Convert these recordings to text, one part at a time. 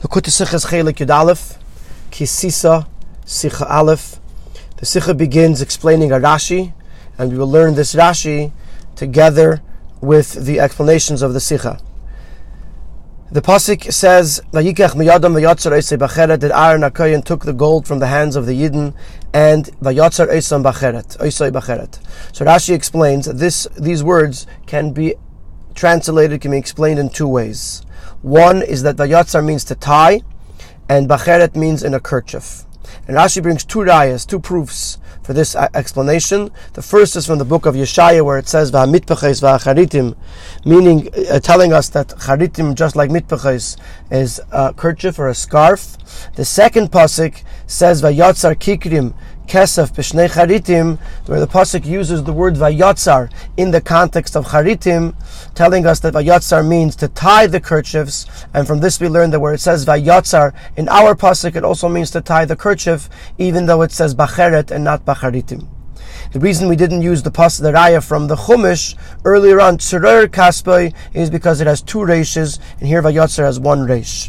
L'kutei Sichas Chelik Yud Aleph, Kisisa Sicha Aleph. The Sicha begins explaining a Rashi, and we will learn this Rashi together with the explanations of the Sicha. The Pasuk says, Vayikach miyadam vayatzar eisei b'cheret, that Aharon HaKohen took the gold from the hands of the Yidden, and vayatzar eisam b'cheret, eisei b'cheret. So Rashi explains, these words can be translated, can be explained in two ways. One is that vayatzar means to tie, and b'cheret means in a kerchief. And Rashi brings two rayas, two proofs for this explanation. The first is from the book of Yeshaya, where it says "V'hamitpaches v'acharitim," meaning telling us that charitim, just like mitpaches, is a kerchief or a scarf. The second pasuk says "V'yatzar kikrim kesef b'shnei charitim," where the pasuk uses the word "vayatzar" in the context of charitim, telling us that vayatzar means to tie the kerchiefs. And from this we learn that where it says vayatzar in our pasuk, it also means to tie the kerchief, even though it says bacheret and not bacharitim. The reason we didn't use the pasuk, the raya from the Chumash earlier on, Tzurer Kaspai, is because it has two reishes, and here vayatzar has one reish.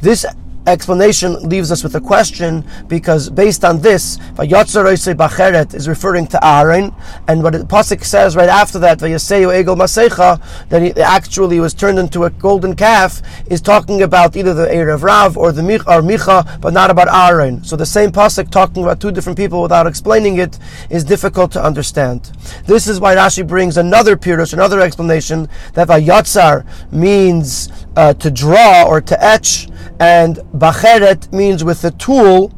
This explanation leaves us with a question, because based on this, Vayatzar Eisei Bacheret is referring to Aharon, and what the pasuk says right after that, Vayaseu Egel Masecha, that he actually was turned into a golden calf, is talking about either the Eirav Rav or the Micha, but not about Aharon. So the same pasuk talking about two different people without explaining it is difficult to understand. This is why Rashi brings another pirush, another explanation, that Vayatzar means to draw or to etch, and bacheret means with a tool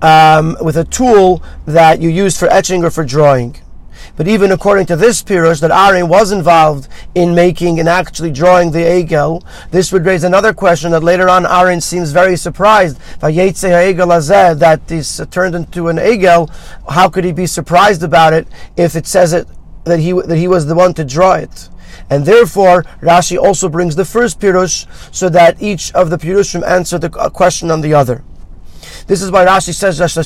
that you use for etching or for drawing. But even according to this pirush, that Aharon was involved in making and actually drawing the egel, this would raise another question, that later on Aharon seems very surprised that this turned into an egel. How could he be surprised about it if it says it that he was the one to draw it? And therefore, Rashi also brings the first pirush, so that each of the pirushim answer the question on the other. This is why Rashi says, because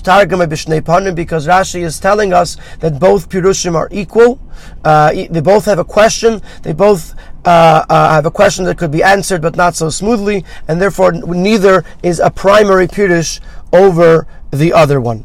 Rashi is telling us that both pirushim are equal. They both have a question. They both have a question that could be answered, but not so smoothly. And therefore, neither is a primary pirush over the other one.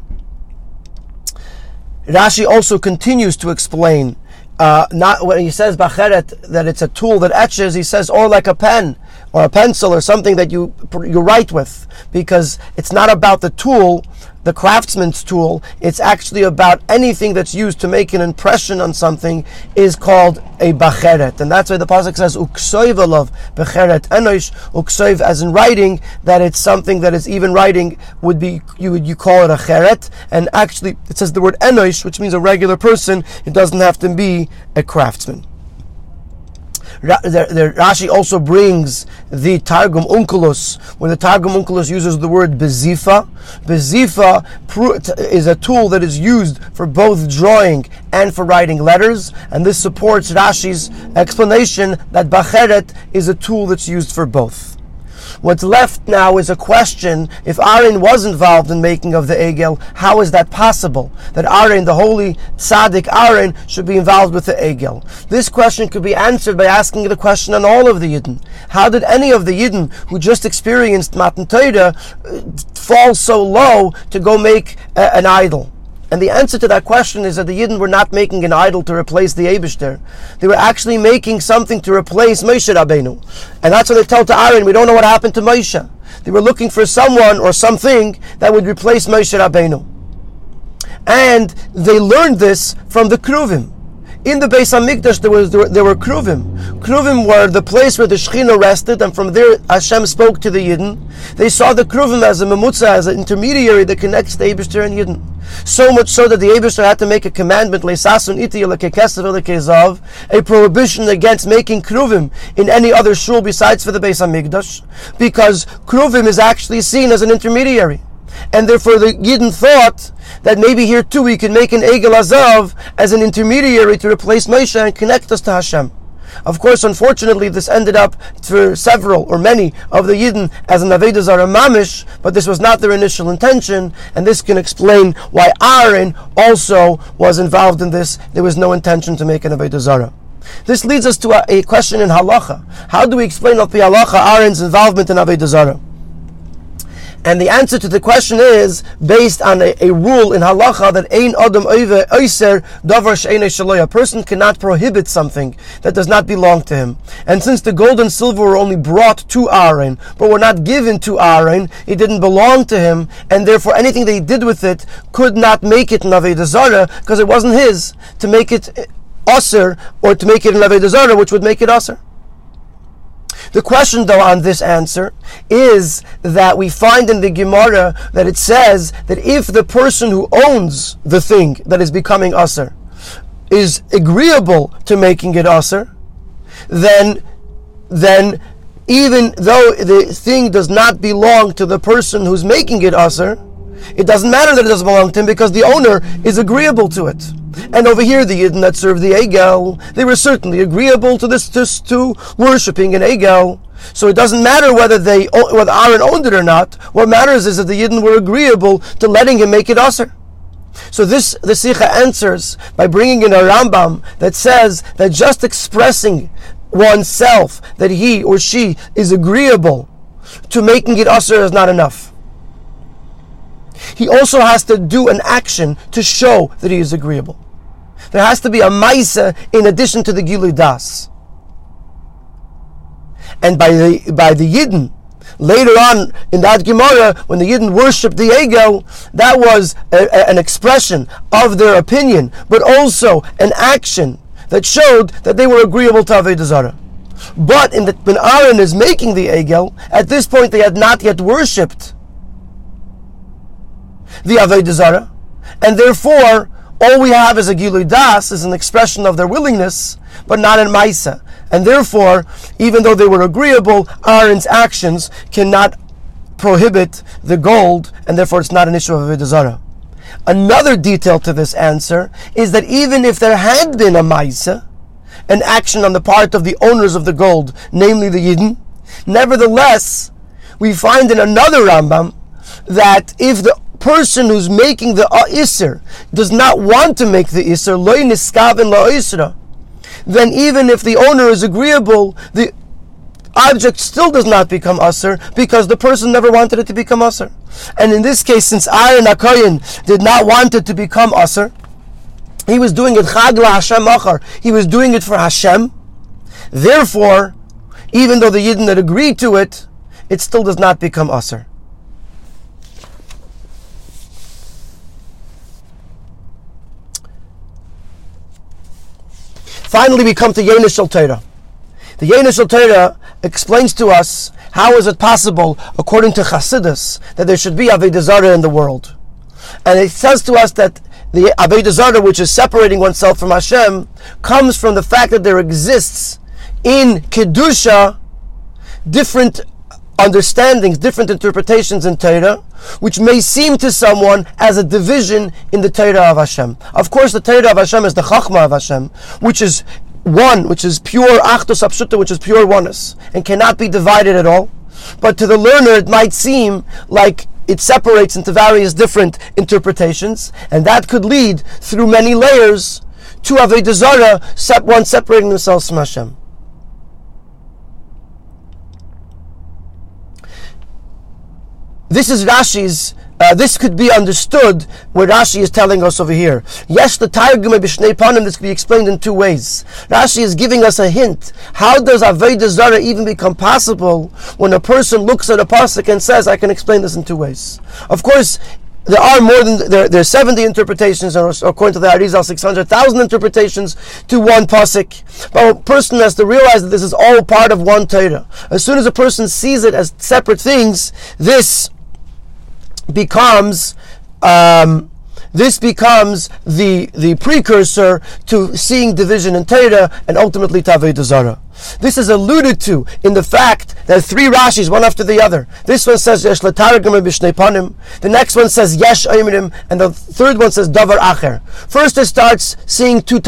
Rashi also continues to explain, not when he says bacheret, that it's a tool that etches, he says, or like a pen or a pencil or something that you write with, because it's not about the tool, the craftsman's tool. It's actually about anything that's used to make an impression on something is called a bacheret, and that's why the pasuk says uksoiv alav bacheret enosh, uksoiv as in writing, that it's something that is even writing would be you call it a cheret, and actually it says the word enosh, which means a regular person. It doesn't have to be a craftsman. The Rashi also brings the Targum Onkelos, where the Targum Onkelos uses the word Bezifa. Bezifa is a tool that is used for both drawing and for writing letters, and this supports Rashi's explanation that Bacheret is a tool that's used for both. What's left now is a question, if Aharon was involved in making of the Egel, how is that possible? That Aharon, the holy tzaddik Aharon, should be involved with the Egel. This question could be answered by asking the question on all of the Yidden. How did any of the Yidden who just experienced Matan Torah fall so low to go make an idol? And the answer to that question is that the Yidden were not making an idol to replace the Eberster. They were actually making something to replace Moshe Rabbeinu. And that's what they tell to Aharon, we don't know what happened to Moshe. They were looking for someone or something that would replace Moshe Rabbeinu. And they learned this from the Kruvim. In the Beis Hamikdash there were Kruvim. Kruvim were the place where the Shechinah rested, and from there Hashem spoke to the Yidden. They saw the Kruvim as a memutza, as an intermediary that connects the Eberster and Yidden. So much so that the Eberster had to make a commandment, a prohibition against making Kruvim in any other shul besides for the Beis Hamikdash, because Kruvim is actually seen as an intermediary. And therefore the Yidden thought that maybe here too we can make an Egel Azav as an intermediary to replace Moshe and connect us to Hashem. Of course, unfortunately, this ended up for several or many of the Yidden as an Aveidah Zara mamish, but this was not their initial intention, and this can explain why Aharon also was involved in this. There was no intention to make an Aveidah Zara. This leads us to a question in Halacha. How do we explain of the Halacha Aaron's involvement in Aveidah Zara? And the answer to the question is based on a rule in Halacha that ein adam oiser davar she'enei shelo yeh. A person cannot prohibit something that does not belong to him. And since the gold and silver were only brought to Aaron, but were not given to Aaron, it didn't belong to him, and therefore anything that he did with it could not make it an Aveidah Zara because it wasn't his to make it Aser, or to make it an Aveidah Zara, which would make it Aser. The question, though, on this answer is that we find in the Gemara that it says that if the person who owns the thing that is becoming Aser is agreeable to making it Aser, then even though the thing does not belong to the person who's making it Aser, it doesn't matter that it doesn't belong to him because the owner is agreeable to it. And over here, the Yidden that served the Egel, they were certainly agreeable to this to worshipping an Egel. So it doesn't matter whether Aaron owned it or not. What matters is that the Yidden were agreeable to letting him make it Aser. So the Sikha answers by bringing in a Rambam that says that just expressing oneself that he or she is agreeable to making it Aser is not enough. He also has to do an action to show that he is agreeable. There has to be a Maisa in addition to the Gilui Das. And by the Yidden, later on in that Gemara, when the Yidden worshipped the Egel, that was an expression of their opinion, but also an action that showed that they were agreeable to Aveidah Zara. But when Aaron is making the Egel, at this point they had not yet worshipped the Aveidah Zara, and therefore all we have is a Gilui Das, is an expression of their willingness, but not in Maisa. And therefore, even though they were agreeable, Aaron's actions cannot prohibit the gold, and therefore it's not an issue of Aveidah Zara. Another detail to this answer is that even if there had been a Maisa, an action on the part of the owners of the gold, namely the Yidden, nevertheless, we find in another Rambam that if the person who's making the Isser does not want to make the Isser, lo niskaven la Isra, then even if the owner is agreeable, the object still does not become Aser because the person never wanted it to become Aser. And in this case, since Aharon HaKohen did not want it to become Aser, he was doing it Chag LaHashem Achar. He was doing it for Hashem. Therefore, even though the Yidden had agreed to it, it still does not become Aser. Finally, we come to Yenish Shalteirah. The Yenish Shalteirah explains to us how is it possible, according to Chassidus, that there should be Aveidah Zara in the world. And it says to us that the Aveidah Zara, which is separating oneself from Hashem, comes from the fact that there exists in Kedusha different understandings, different interpretations in Torah, which may seem to someone as a division in the Torah of Hashem. Of course, the Torah of Hashem is the Chachma of Hashem, which is one, which is pure Achdus HaPshuta, which is pure oneness, and cannot be divided at all. But to the learner, it might seem like it separates into various different interpretations, and that could lead, through many layers, to Aveidah Zara, one separating themselves from Hashem. This is Rashi's, this could be understood where Rashi is telling us over here. Yesh the Targum Abishter Panim, this could be explained in two ways. Rashi is giving us a hint. How does Aveidah Zara even become possible when a person looks at a Pasuk and says, I can explain this in two ways? Of course, there are more than, there are 70 interpretations, or according to the Arizal, 600,000 interpretations to one Pasuk. But a person has to realize that this is all part of one Torah. As soon as a person sees it as separate things, this becomes the precursor to seeing division in Torah and ultimately Aveidah Zara. This is alluded to in the fact that three Rashis, one after the other. This one says Yesh Targum Bishnei Panim. The next one says Yesh Aimrim, and the third one says Davar Acher. First, it starts seeing two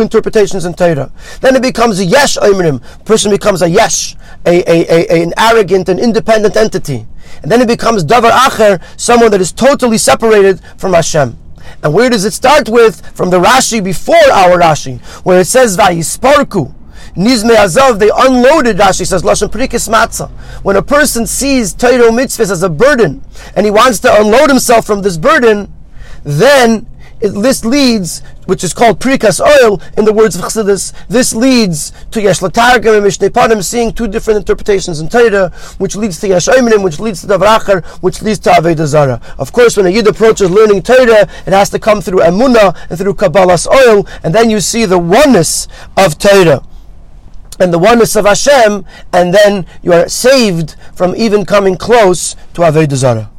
interpretations in Torah. Then it becomes a Yesh Aimrim. Person becomes a Yesh, an arrogant and independent entity, and then it becomes Davar Acher, someone that is totally separated from Hashem. And where does it start with? From the Rashi before our Rashi, where it says, Vayisparku. Nizme Azav, they unloaded, Rashi says, Lashon prikis matzah. When a person sees Torah mitzvahs as a burden, and he wants to unload himself from this burden, then this leads, which is called prikis oil, in the words of Chassidus, this leads to Yesh Targum and Mishnei Panim, seeing two different interpretations in Torah, which leads to Yesh, which leads to Davar Acher, which leads to Aveidah Zara. Of course, when a Yid approaches learning Torah, it has to come through Emunah and through Kabbalah's oil, and then you see the oneness of Torah and the oneness of Hashem, and then you are saved from even coming close to Aveidah Zara.